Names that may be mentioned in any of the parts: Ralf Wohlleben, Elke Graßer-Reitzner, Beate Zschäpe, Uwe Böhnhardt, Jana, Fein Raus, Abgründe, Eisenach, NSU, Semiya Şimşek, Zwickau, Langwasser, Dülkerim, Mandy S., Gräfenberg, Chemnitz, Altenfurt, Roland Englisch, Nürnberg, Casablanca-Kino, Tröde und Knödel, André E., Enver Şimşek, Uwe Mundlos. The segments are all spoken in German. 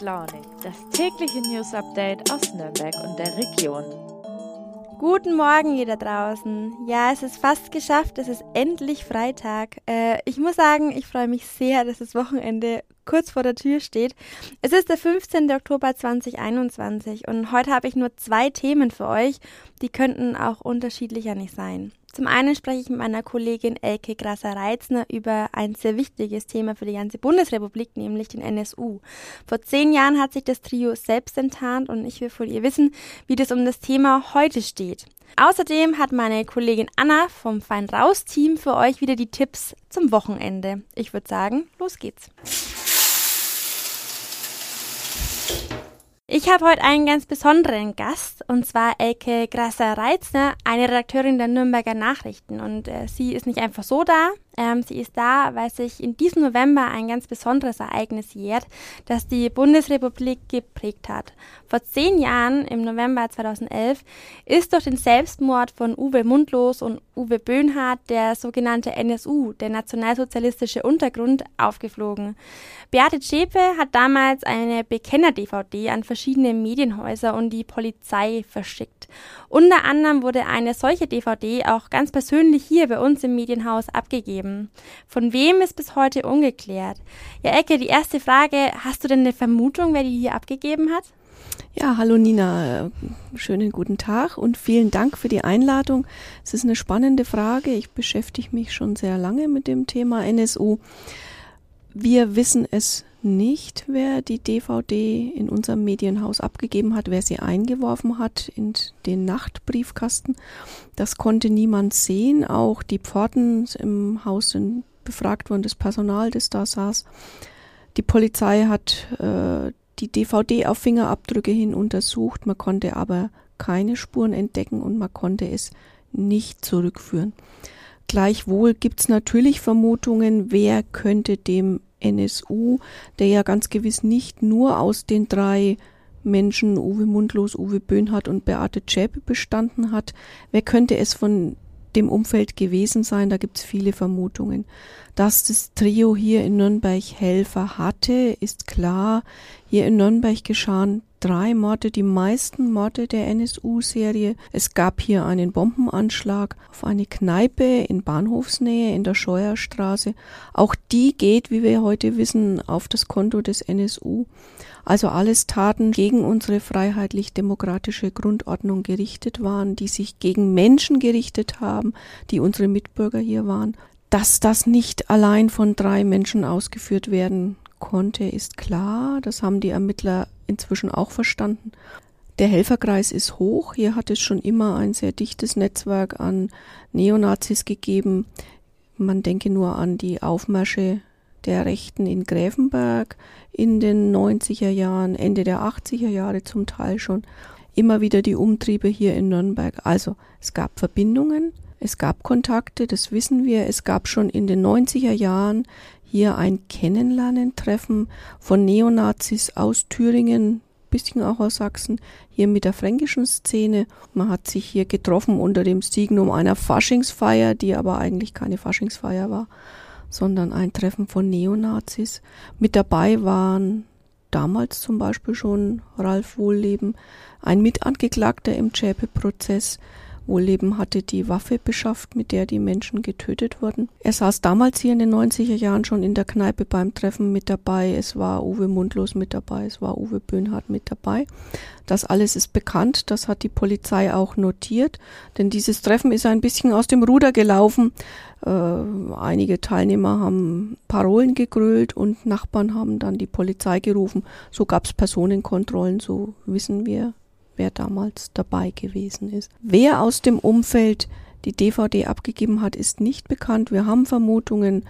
und launig. Das tägliche News-Update aus Nürnberg und der Region. Guten Morgen hier da draußen. Ja, es ist fast geschafft. Es ist endlich Freitag. Ich muss sagen, ich freue mich sehr, dass das Wochenende kurz vor der Tür steht. Es ist der 15. Oktober 2021 und heute habe ich nur 2 Themen für euch. Die könnten auch unterschiedlicher nicht sein. Zum einen spreche ich mit meiner Kollegin Elke Graßer-Reitzner über ein sehr wichtiges Thema für die ganze Bundesrepublik, nämlich den NSU. Vor 10 Jahren hat sich das Trio selbst enttarnt und ich will von ihr wissen, wie das um das Thema heute steht. Außerdem hat meine Kollegin Anna vom Fein Raus Team für euch wieder die Tipps zum Wochenende. Ich würde sagen, los geht's. Ich habe heute einen ganz besonderen Gast, und zwar Elke Graßer-Reitzner, eine Redakteurin der Nürnberger Nachrichten. Und sie ist nicht einfach so da, sie ist da, weil sich in diesem November ein ganz besonderes Ereignis jährt, das die Bundesrepublik geprägt hat. Vor 10 Jahren, im November 2011, ist durch den Selbstmord von Uwe Mundlos und Uwe Böhnhardt der sogenannte NSU, der nationalsozialistische Untergrund, aufgeflogen. Beate Zschäpe hat damals eine Bekenner-DVD an verschiedene Medienhäuser und die Polizei verschickt. Unter anderem wurde eine solche DVD auch ganz persönlich hier bei uns im Medienhaus abgegeben. Von wem ist bis heute ungeklärt? Ja, Elke, die erste Frage, hast du denn eine Vermutung, wer die hier abgegeben hat? Ja, hallo Nina, schönen guten Tag und vielen Dank für die Einladung. Es ist eine spannende Frage, ich beschäftige mich schon sehr lange mit dem Thema NSU. Wir wissen es nicht, wer die DVD in unserem Medienhaus abgegeben hat, wer sie eingeworfen hat in den Nachtbriefkasten. Das konnte niemand sehen. Auch die Pforten im Haus sind befragt worden, das Personal, das da saß. Die Polizei hat die DVD auf Fingerabdrücke hin untersucht. Man konnte aber keine Spuren entdecken und man konnte es nicht zurückführen. Gleichwohl gibt es natürlich Vermutungen, wer könnte dem NSU, der ja ganz gewiss nicht nur aus den 3 Menschen, Uwe Mundlos, Uwe Böhnhardt und Beate Zschäpe, bestanden hat. Wer könnte es von dem Umfeld gewesen sein? Da gibt es viele Vermutungen. Dass das Trio hier in Nürnberg Helfer hatte, ist klar. Hier in Nürnberg geschahen 3 Morde, die meisten Morde der NSU-Serie. Es gab hier einen Bombenanschlag auf eine Kneipe in Bahnhofsnähe in der Scheuerstraße. Auch die geht, wie wir heute wissen, auf das Konto des NSU. Also alles Taten gegen unsere freiheitlich-demokratische Grundordnung gerichtet waren, die sich gegen Menschen gerichtet haben, die unsere Mitbürger hier waren. Dass das nicht allein von 3 Menschen ausgeführt werden konnte, ist klar. Das haben die Ermittler inzwischen auch verstanden. Der Helferkreis ist hoch. Hier hat es schon immer ein sehr dichtes Netzwerk an Neonazis gegeben. Man denke nur an die Aufmärsche der Rechten in Gräfenberg in den 90er Jahren, Ende der 80er Jahre zum Teil schon. Immer wieder die Umtriebe hier in Nürnberg. Also es gab Verbindungen, es gab Kontakte, das wissen wir. Es gab schon in den 90er Jahren hier ein Kennenlernen-Treffen von Neonazis aus Thüringen, bisschen auch aus Sachsen, hier mit der fränkischen Szene. Man hat sich hier getroffen unter dem Signum einer Faschingsfeier, die aber eigentlich keine Faschingsfeier war, sondern ein Treffen von Neonazis. Mit dabei waren damals zum Beispiel schon Ralf Wohlleben, ein Mitangeklagter im Zschäpe-Prozess. Wohlleben hatte die Waffe beschafft, mit der die Menschen getötet wurden. Er saß damals hier in den 90er Jahren schon in der Kneipe beim Treffen mit dabei. Es war Uwe Mundlos mit dabei, es war Uwe Böhnhardt mit dabei. Das alles ist bekannt, das hat die Polizei auch notiert, denn dieses Treffen ist ein bisschen aus dem Ruder gelaufen. Einige Teilnehmer haben Parolen gegrölt und Nachbarn haben dann die Polizei gerufen. So gab es Personenkontrollen, so wissen wir, wer damals dabei gewesen ist. Wer aus dem Umfeld die DVD abgegeben hat, ist nicht bekannt. Wir haben Vermutungen,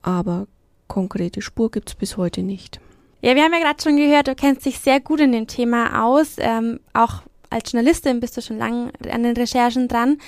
aber konkrete Spur gibt es bis heute nicht. Ja, wir haben ja gerade schon gehört, du kennst dich sehr gut in dem Thema aus. Auch als Journalistin bist du schon lange an den Recherchen dran.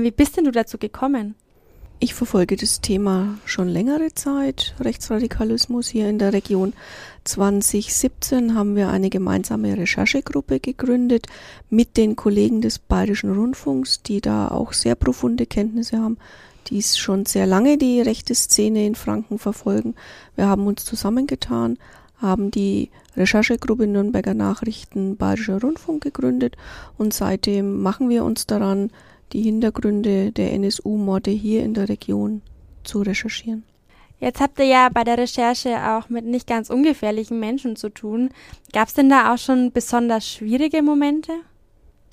Wie bist denn du dazu gekommen? Ich verfolge das Thema schon längere Zeit, Rechtsradikalismus hier in der Region. 2017 haben wir eine gemeinsame Recherchegruppe gegründet mit den Kollegen des Bayerischen Rundfunks, die da auch sehr profunde Kenntnisse haben, die schon sehr lange die rechte Szene in Franken verfolgen. Wir haben uns zusammengetan, haben die Recherchegruppe Nürnberger Nachrichten Bayerischer Rundfunk gegründet und seitdem machen wir uns daran, die Hintergründe der NSU-Morde hier in der Region zu recherchieren. Jetzt habt ihr ja bei der Recherche auch mit nicht ganz ungefährlichen Menschen zu tun. Gab es denn da auch schon besonders schwierige Momente?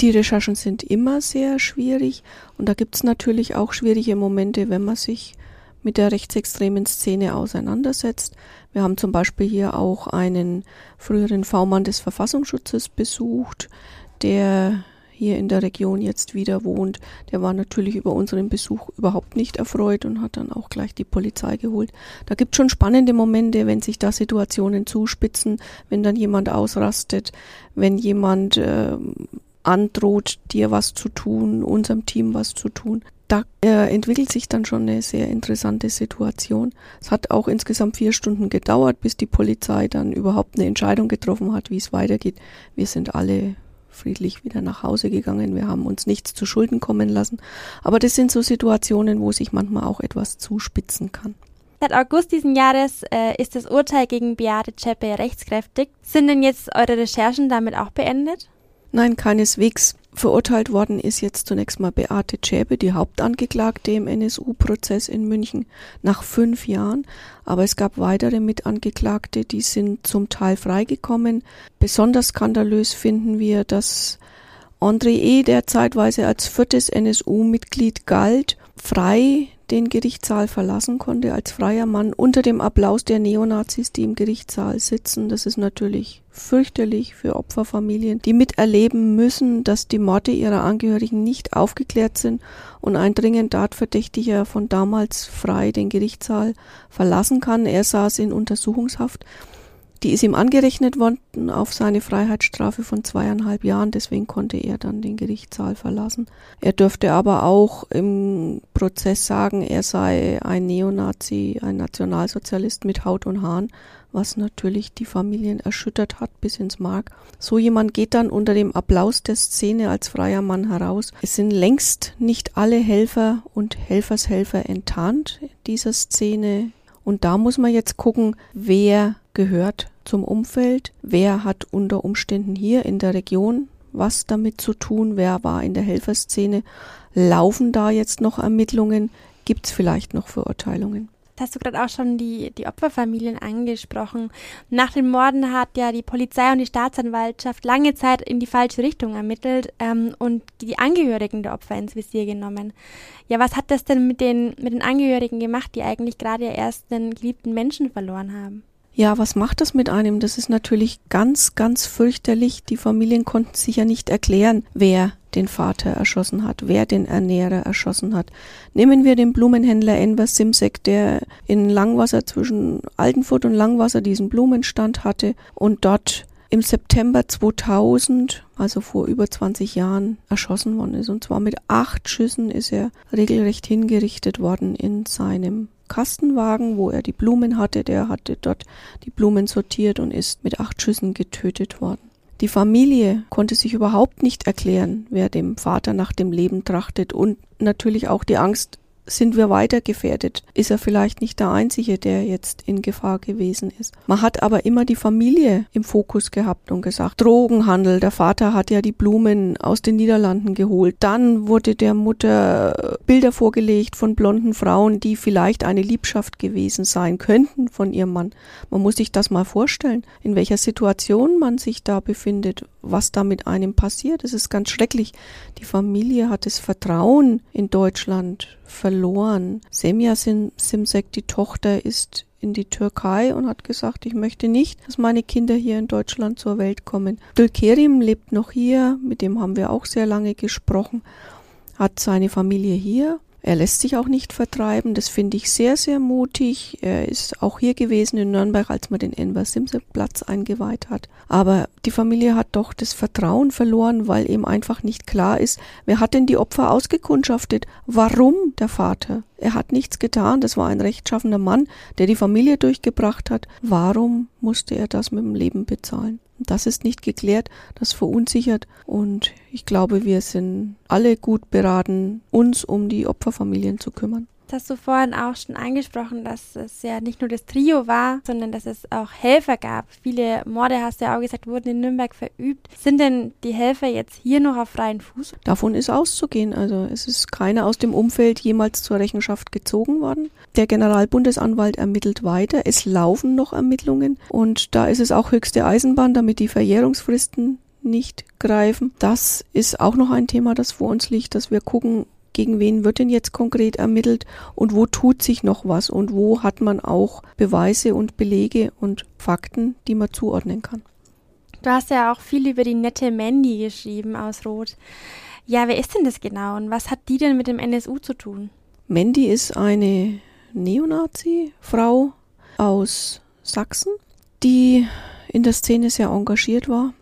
Die Recherchen sind immer sehr schwierig und da gibt es natürlich auch schwierige Momente, wenn man sich mit der rechtsextremen Szene auseinandersetzt. Wir haben zum Beispiel hier auch einen früheren V-Mann des Verfassungsschutzes besucht, der hier in der Region jetzt wieder wohnt. Der war natürlich über unseren Besuch überhaupt nicht erfreut und hat dann auch gleich die Polizei geholt. Da gibt es schon spannende Momente, wenn sich da Situationen zuspitzen, wenn dann jemand ausrastet, wenn jemand androht, dir was zu tun, unserem Team was zu tun. Da entwickelt sich dann schon eine sehr interessante Situation. Es hat auch insgesamt 4 Stunden gedauert, bis die Polizei dann überhaupt eine Entscheidung getroffen hat, wie es weitergeht. Wir sind alle friedlich wieder nach Hause gegangen. Wir haben uns nichts zu Schulden kommen lassen. Aber das sind so Situationen, wo sich manchmal auch etwas zuspitzen kann. Seit August diesen Jahres ist das Urteil gegen Beate Zschäpe rechtskräftig. Sind denn jetzt eure Recherchen damit auch beendet? Nein, keineswegs. Verurteilt worden ist jetzt zunächst mal Beate Zschäpe, die Hauptangeklagte im NSU-Prozess in München, nach 5 Jahren. Aber es gab weitere Mitangeklagte, die sind zum Teil freigekommen. Besonders skandalös finden wir, dass André E., der zeitweise als 4. NSU-Mitglied galt, frei den Gerichtssaal verlassen konnte, als freier Mann, unter dem Applaus der Neonazis, die im Gerichtssaal sitzen. Das ist natürlich fürchterlich für Opferfamilien, die miterleben müssen, dass die Morde ihrer Angehörigen nicht aufgeklärt sind und ein dringend Tatverdächtiger von damals frei den Gerichtssaal verlassen kann. Er saß in Untersuchungshaft. Die ist ihm angerechnet worden auf seine Freiheitsstrafe von 2,5 Jahren, deswegen konnte er dann den Gerichtssaal verlassen. Er dürfte aber auch im Prozess sagen, er sei ein Neonazi, ein Nationalsozialist mit Haut und Haaren, was natürlich die Familien erschüttert hat bis ins Mark. So jemand geht dann unter dem Applaus der Szene als freier Mann heraus. Es sind längst nicht alle Helfer und Helfershelfer enttarnt dieser Szene. Und da muss man jetzt gucken, wer gehört zum Umfeld, wer hat unter Umständen hier in der Region was damit zu tun, wer war in der Helferszene, laufen da jetzt noch Ermittlungen, gibt es vielleicht noch Verurteilungen. Das hast du gerade auch schon die Opferfamilien angesprochen. Nach den Morden hat ja die Polizei und die Staatsanwaltschaft lange Zeit in die falsche Richtung ermittelt und die Angehörigen der Opfer ins Visier genommen. Ja, was hat das denn mit den Angehörigen gemacht, die eigentlich gerade ja erst den geliebten Menschen verloren haben? Ja, was macht das mit einem? Das ist natürlich ganz, ganz fürchterlich. Die Familien konnten sich ja nicht erklären, wer den Vater erschossen hat, wer den Ernährer erschossen hat. Nehmen wir den Blumenhändler Enver Şimşek, der in Langwasser zwischen Altenfurt und Langwasser diesen Blumenstand hatte und dort im September 2000, also vor über 20 Jahren, erschossen worden ist. Und zwar mit 8 Schüssen ist er regelrecht hingerichtet worden in seinem Kastenwagen, wo er die Blumen hatte. Der hatte dort die Blumen sortiert und ist mit 8 Schüssen getötet worden. Die Familie konnte sich überhaupt nicht erklären, wer dem Vater nach dem Leben trachtet und natürlich auch die Angst, sind wir weiter gefährdet? Ist er vielleicht nicht der Einzige, der jetzt in Gefahr gewesen ist? Man hat aber immer die Familie im Fokus gehabt und gesagt, Drogenhandel, der Vater hat ja die Blumen aus den Niederlanden geholt. Dann wurde der Mutter Bilder vorgelegt von blonden Frauen, die vielleicht eine Liebschaft gewesen sein könnten von ihrem Mann. Man muss sich das mal vorstellen, in welcher Situation man sich da befindet, was da mit einem passiert. Es ist ganz schrecklich. Die Familie hat das Vertrauen in Deutschland verloren. Semiya Şimşek, die Tochter, ist in die Türkei und hat gesagt, ich möchte nicht, dass meine Kinder hier in Deutschland zur Welt kommen. Dülkerim lebt noch hier, mit dem haben wir auch sehr lange gesprochen, hat seine Familie hier. Er lässt sich auch nicht vertreiben, das finde ich sehr, sehr mutig. Er ist auch hier gewesen in Nürnberg, als man den Enver Şimşek-Platz eingeweiht hat. Aber die Familie hat doch das Vertrauen verloren, weil eben einfach nicht klar ist, wer hat denn die Opfer ausgekundschaftet? Warum der Vater? Er hat nichts getan, das war ein rechtschaffender Mann, der die Familie durchgebracht hat. Warum musste er das mit dem Leben bezahlen? Das ist nicht geklärt, das verunsichert und ich glaube, wir sind alle gut beraten, uns um die Opferfamilien zu kümmern. hast du vorhin auch schon angesprochen, dass es ja nicht nur das Trio war, sondern dass es auch Helfer gab. Viele Morde, hast du ja auch gesagt, wurden in Nürnberg verübt. Sind denn die Helfer jetzt hier noch auf freien Fuß? Davon ist auszugehen. Also es ist keiner aus dem Umfeld jemals zur Rechenschaft gezogen worden. Der Generalbundesanwalt ermittelt weiter. Es laufen noch Ermittlungen. Und da ist es auch höchste Eisenbahn, damit die Verjährungsfristen nicht greifen. Das ist auch noch ein Thema, das vor uns liegt, dass wir gucken, gegen wen wird denn jetzt konkret ermittelt und wo tut sich noch was und wo hat man auch Beweise und Belege und Fakten, die man zuordnen kann. Du hast ja auch viel über die nette Mandy geschrieben aus Roth. Ja, wer ist denn das genau und was hat die denn mit dem NSU zu tun? Mandy ist eine Neonazi-Frau aus Sachsen, die in der Szene sehr engagiert war.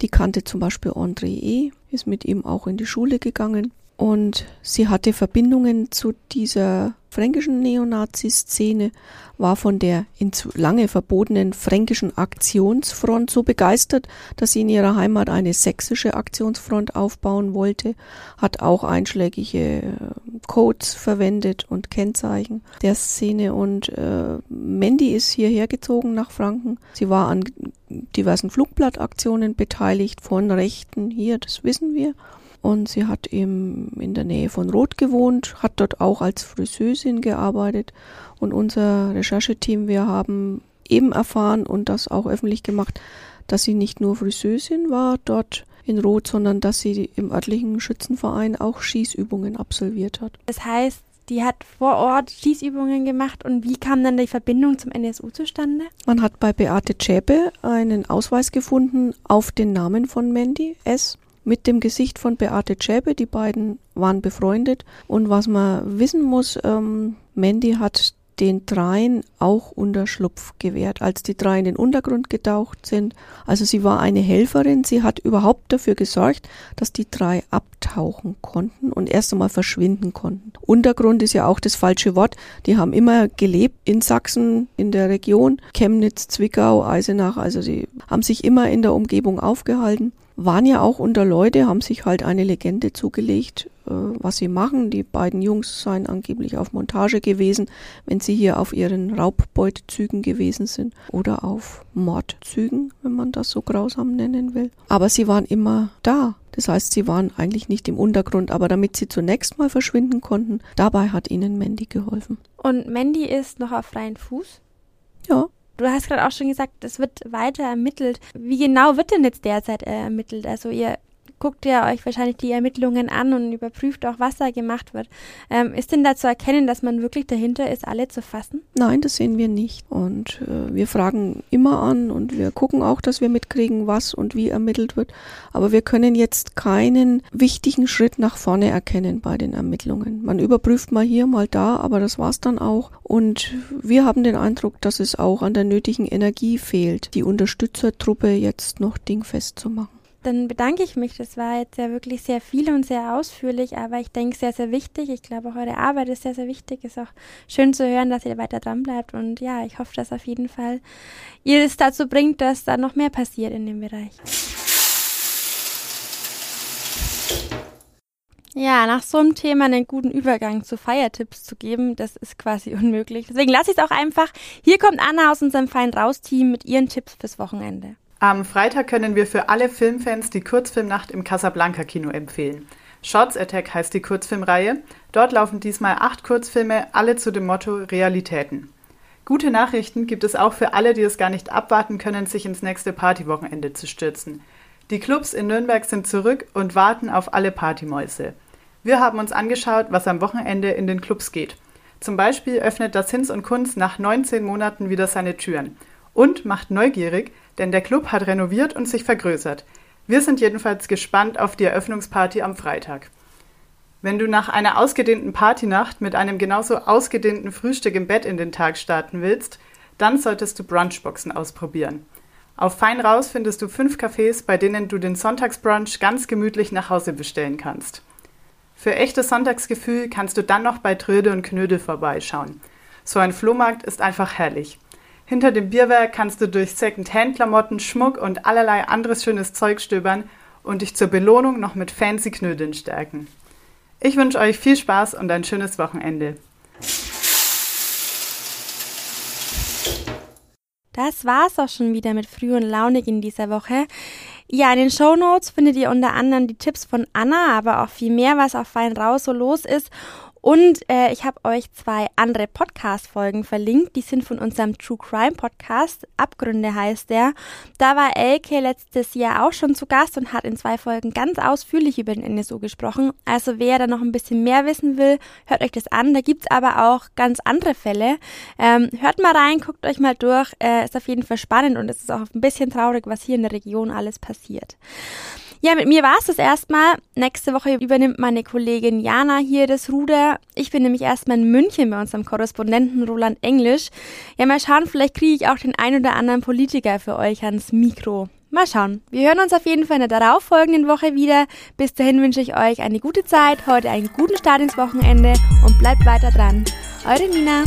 Die kannte zum Beispiel André E., ist mit ihm auch in die Schule gegangen. Und sie hatte Verbindungen zu dieser fränkischen Neonazi-Szene, war von der lange verbotenen fränkischen Aktionsfront so begeistert, dass sie in ihrer Heimat eine sächsische Aktionsfront aufbauen wollte, hat auch einschlägige Codes verwendet und Kennzeichen der Szene. Und Mandy ist hierher gezogen nach Franken. Sie war an diversen Flugblattaktionen beteiligt von Rechten hier, das wissen wir. Und sie hat in der Nähe von Roth gewohnt, hat dort auch als Friseusin gearbeitet. Und unser Rechercheteam, wir haben eben erfahren und das auch öffentlich gemacht, dass sie nicht nur Friseusin war dort in Roth, sondern dass sie im örtlichen Schützenverein auch Schießübungen absolviert hat. Das heißt, die hat vor Ort Schießübungen gemacht und wie kam dann die Verbindung zum NSU zustande? Man hat bei Beate Zschäpe einen Ausweis gefunden auf den Namen von Mandy S., mit dem Gesicht von Beate Zschäpe, die beiden waren befreundet. Und was man wissen muss, Mandy hat den dreien auch Unterschlupf gewährt, als die drei in den Untergrund getaucht sind. Also sie war eine Helferin, sie hat überhaupt dafür gesorgt, dass die drei abtauchen konnten und erst einmal verschwinden konnten. Untergrund ist ja auch das falsche Wort. Die haben immer gelebt in Sachsen, in der Region, Chemnitz, Zwickau, Eisenach. Also sie haben sich immer in der Umgebung aufgehalten, waren ja auch unter Leute, haben sich halt eine Legende zugelegt, was sie machen. Die beiden Jungs seien angeblich auf Montage gewesen, wenn sie hier auf ihren Raubbeutzügen gewesen sind oder auf Mordzügen, wenn man das so grausam nennen will. Aber sie waren immer da. Das heißt, sie waren eigentlich nicht im Untergrund, aber damit sie zunächst mal verschwinden konnten, dabei hat ihnen Mandy geholfen. Und Mandy ist noch auf freien Fuß? Ja. Du hast gerade auch schon gesagt, es wird weiter ermittelt. Wie genau wird denn jetzt derzeit ermittelt? Also ihr guckt ja euch wahrscheinlich die Ermittlungen an und überprüft auch, was da gemacht wird. Ist denn da zu erkennen, dass man wirklich dahinter ist, alle zu fassen? Nein, das sehen wir nicht. Und wir fragen immer an und wir gucken auch, dass wir mitkriegen, was und wie ermittelt wird. Aber wir können jetzt keinen wichtigen Schritt nach vorne erkennen bei den Ermittlungen. Man überprüft mal hier, mal da, aber das war's dann auch. Und wir haben den Eindruck, dass es auch an der nötigen Energie fehlt, die Unterstützertruppe jetzt noch dingfest zu machen. Dann bedanke ich mich. Das war jetzt ja wirklich sehr viel und sehr ausführlich, aber ich denke, sehr, sehr wichtig. Ich glaube, auch eure Arbeit ist sehr, sehr wichtig. Ist auch schön zu hören, dass ihr weiter dran bleibt. Und ja, ich hoffe, dass auf jeden Fall ihr es dazu bringt, dass da noch mehr passiert in dem Bereich. Ja, nach so einem Thema einen guten Übergang zu Feiertipps zu geben, das ist quasi unmöglich. Deswegen lasse ich es auch einfach. Hier kommt Anna aus unserem Fein Raus-Team mit ihren Tipps fürs Wochenende. Am Freitag können wir für alle Filmfans die Kurzfilmnacht im Casablanca-Kino empfehlen. Shorts Attack heißt die Kurzfilmreihe. Dort laufen diesmal 8 Kurzfilme, alle zu dem Motto Realitäten. Gute Nachrichten gibt es auch für alle, die es gar nicht abwarten können, sich ins nächste Partywochenende zu stürzen. Die Clubs in Nürnberg sind zurück und warten auf alle Partymäuse. Wir haben uns angeschaut, was am Wochenende in den Clubs geht. Zum Beispiel öffnet das Hinz und Kunz nach 19 Monaten wieder seine Türen. Und macht neugierig, denn der Club hat renoviert und sich vergrößert. Wir sind jedenfalls gespannt auf die Eröffnungsparty am Freitag. Wenn du nach einer ausgedehnten Partynacht mit einem genauso ausgedehnten Frühstück im Bett in den Tag starten willst, dann solltest du Brunchboxen ausprobieren. Auf Fein Raus findest du 5 Cafés, bei denen du den Sonntagsbrunch ganz gemütlich nach Hause bestellen kannst. Für echtes Sonntagsgefühl kannst du dann noch bei Tröde und Knödel vorbeischauen. So ein Flohmarkt ist einfach herrlich. Hinter dem Bierwerk kannst du durch Second-Hand-Klamotten, Schmuck und allerlei anderes schönes Zeug stöbern und dich zur Belohnung noch mit fancy Knödeln stärken. Ich wünsche euch viel Spaß und ein schönes Wochenende. Das war's auch schon wieder mit Früh und Launig in dieser Woche. Ja, in den Shownotes findet ihr unter anderem die Tipps von Anna, aber auch viel mehr, was auf Fein Raus so los ist. Und ich habe euch 2 andere Podcast-Folgen verlinkt. Die sind von unserem True Crime Podcast. Abgründe heißt der. Da war Elke letztes Jahr auch schon zu Gast und hat in 2 Folgen ganz ausführlich über den NSU gesprochen. Also wer da noch ein bisschen mehr wissen will, hört euch das an. Da gibt's aber auch ganz andere Fälle. Hört mal rein, guckt euch mal durch. Ist auf jeden Fall spannend und es ist auch ein bisschen traurig, was hier in der Region alles passiert. Ja, mit mir war es das erstmal. Nächste Woche übernimmt meine Kollegin Jana hier das Ruder. Ich bin nämlich erstmal in München bei unserem Korrespondenten Roland Englisch. Ja, mal schauen, vielleicht kriege ich auch den ein oder anderen Politiker für euch ans Mikro. Mal schauen. Wir hören uns auf jeden Fall in der darauffolgenden Woche wieder. Bis dahin wünsche ich euch eine gute Zeit, heute einen guten Start ins Wochenende und bleibt weiter dran. Eure Nina.